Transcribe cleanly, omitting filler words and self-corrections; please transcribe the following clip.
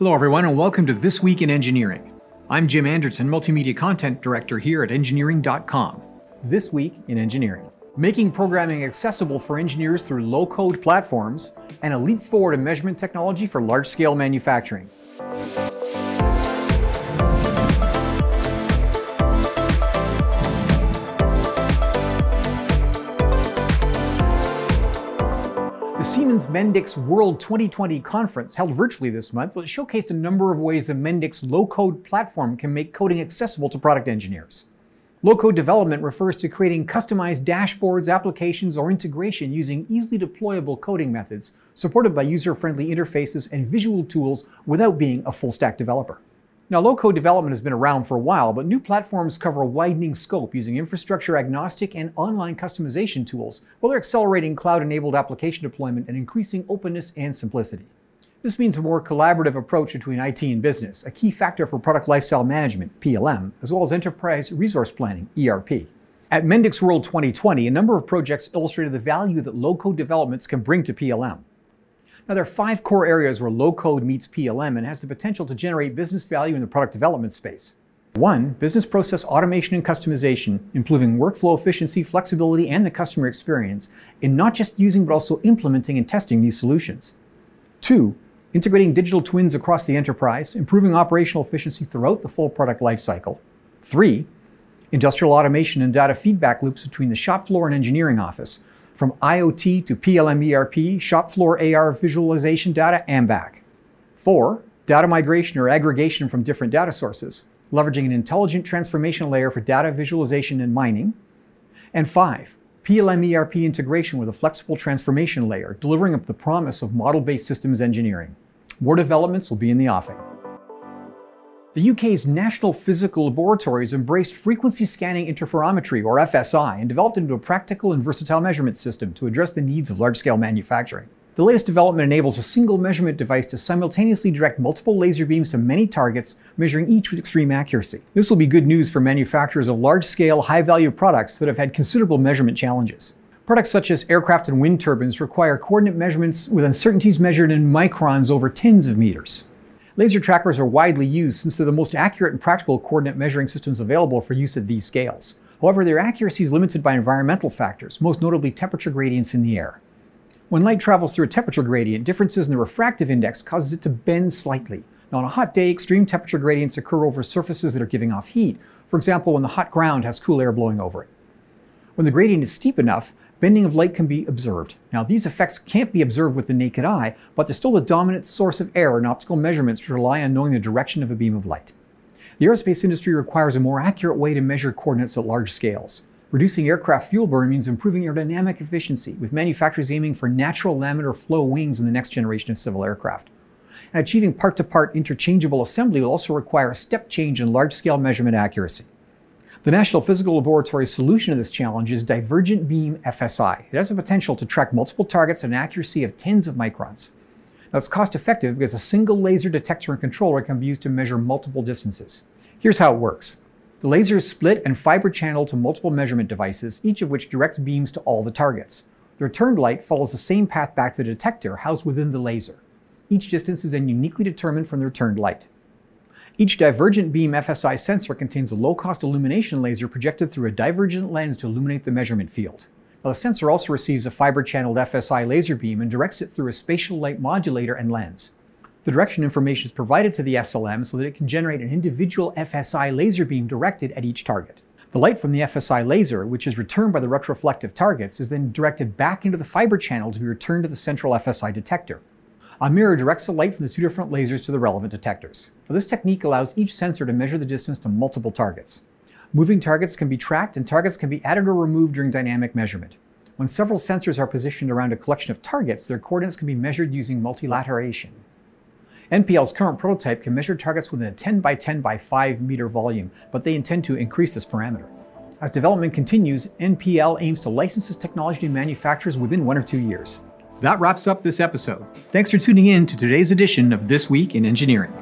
Hello everyone and welcome to This Week in Engineering. I'm Jim Anderson, Multimedia Content Director here at engineering.com. This Week in Engineering. Making programming accessible for engineers through low-code platforms and a leap forward in measurement technology for large-scale manufacturing. The Siemens Mendix World 2020 conference, held virtually this month, showcased a number of ways the Mendix low-code platform can make coding accessible to product engineers. Low-code development refers to creating customized dashboards, applications, or integration using easily deployable coding methods supported by user-friendly interfaces and visual tools without being a full-stack developer. Now, low-code development has been around for a while, but new platforms cover a widening scope using infrastructure-agnostic and online customization tools, while they're accelerating cloud-enabled application deployment and increasing openness and simplicity. This means a more collaborative approach between IT and business, a key factor for product lifecycle management, PLM, as well as enterprise resource planning, ERP. At Mendix World 2020, a number of projects illustrated the value that low-code developments can bring to PLM. Now, there are five core areas where low-code meets PLM and has the potential to generate business value in the product development space. 1. Business process automation and customization, improving workflow efficiency, flexibility, and the customer experience, in not just using but also implementing and testing these solutions. 2. Integrating digital twins across the enterprise, improving operational efficiency throughout the full product lifecycle. 3. Industrial automation and data feedback loops between the shop floor and engineering office, from IoT to PLM ERP, shop floor AR visualization data, and back. 4. Data migration or aggregation from different data sources, leveraging an intelligent transformation layer for data visualization and mining. And 5. PLM ERP integration with a flexible transformation layer, delivering up the promise of model-based systems engineering. More developments will be in the offing. The UK's National Physical Laboratories embraced frequency scanning interferometry, or FSI, and developed it into a practical and versatile measurement system to address the needs of large-scale manufacturing. The latest development enables a single measurement device to simultaneously direct multiple laser beams to many targets, measuring each with extreme accuracy. This will be good news for manufacturers of large-scale, high-value products that have had considerable measurement challenges. Products such as aircraft and wind turbines require coordinate measurements with uncertainties measured in microns over tens of meters. Laser trackers are widely used since they're the most accurate and practical coordinate measuring systems available for use at these scales. However, their accuracy is limited by environmental factors, most notably temperature gradients in the air. When light travels through a temperature gradient, differences in the refractive index causes it to bend slightly. Now, on a hot day, extreme temperature gradients occur over surfaces that are giving off heat, for example, when the hot ground has cool air blowing over it. When the gradient is steep enough, bending of light can be observed. Now, these effects can't be observed with the naked eye, but they're still the dominant source of error in optical measurements which rely on knowing the direction of a beam of light. The aerospace industry requires a more accurate way to measure coordinates at large scales. Reducing aircraft fuel burn means improving aerodynamic efficiency, with manufacturers aiming for natural laminar flow wings in the next generation of civil aircraft. And achieving part-to-part interchangeable assembly will also require a step change in large-scale measurement accuracy. The National Physical Laboratory's solution to this challenge is Divergent Beam FSI. It has the potential to track multiple targets at an accuracy of tens of microns. Now, it's cost-effective because a single laser detector and controller can be used to measure multiple distances. Here's how it works. The laser is split and fiber channeled to multiple measurement devices, each of which directs beams to all the targets. The returned light follows the same path back to the detector housed within the laser. Each distance is then uniquely determined from the returned light. Each divergent beam FSI sensor contains a low-cost illumination laser projected through a divergent lens to illuminate the measurement field. Now, the sensor also receives a fiber-channeled FSI laser beam and directs it through a spatial light modulator and lens. The direction information is provided to the SLM so that it can generate an individual FSI laser beam directed at each target. The light from the FSI laser, which is returned by the retroreflective targets, is then directed back into the fiber channel to be returned to the central FSI detector. A mirror directs the light from the two different lasers to the relevant detectors. Now, this technique allows each sensor to measure the distance to multiple targets. Moving targets can be tracked, and targets can be added or removed during dynamic measurement. When several sensors are positioned around a collection of targets, their coordinates can be measured using multilateration. NPL's current prototype can measure targets within a 10 by 10 by 5 meter volume, but they intend to increase this parameter. As development continues, NPL aims to license this technology to manufacturers within 1 or 2 years. That wraps up this episode. Thanks for tuning in to today's edition of This Week in Engineering.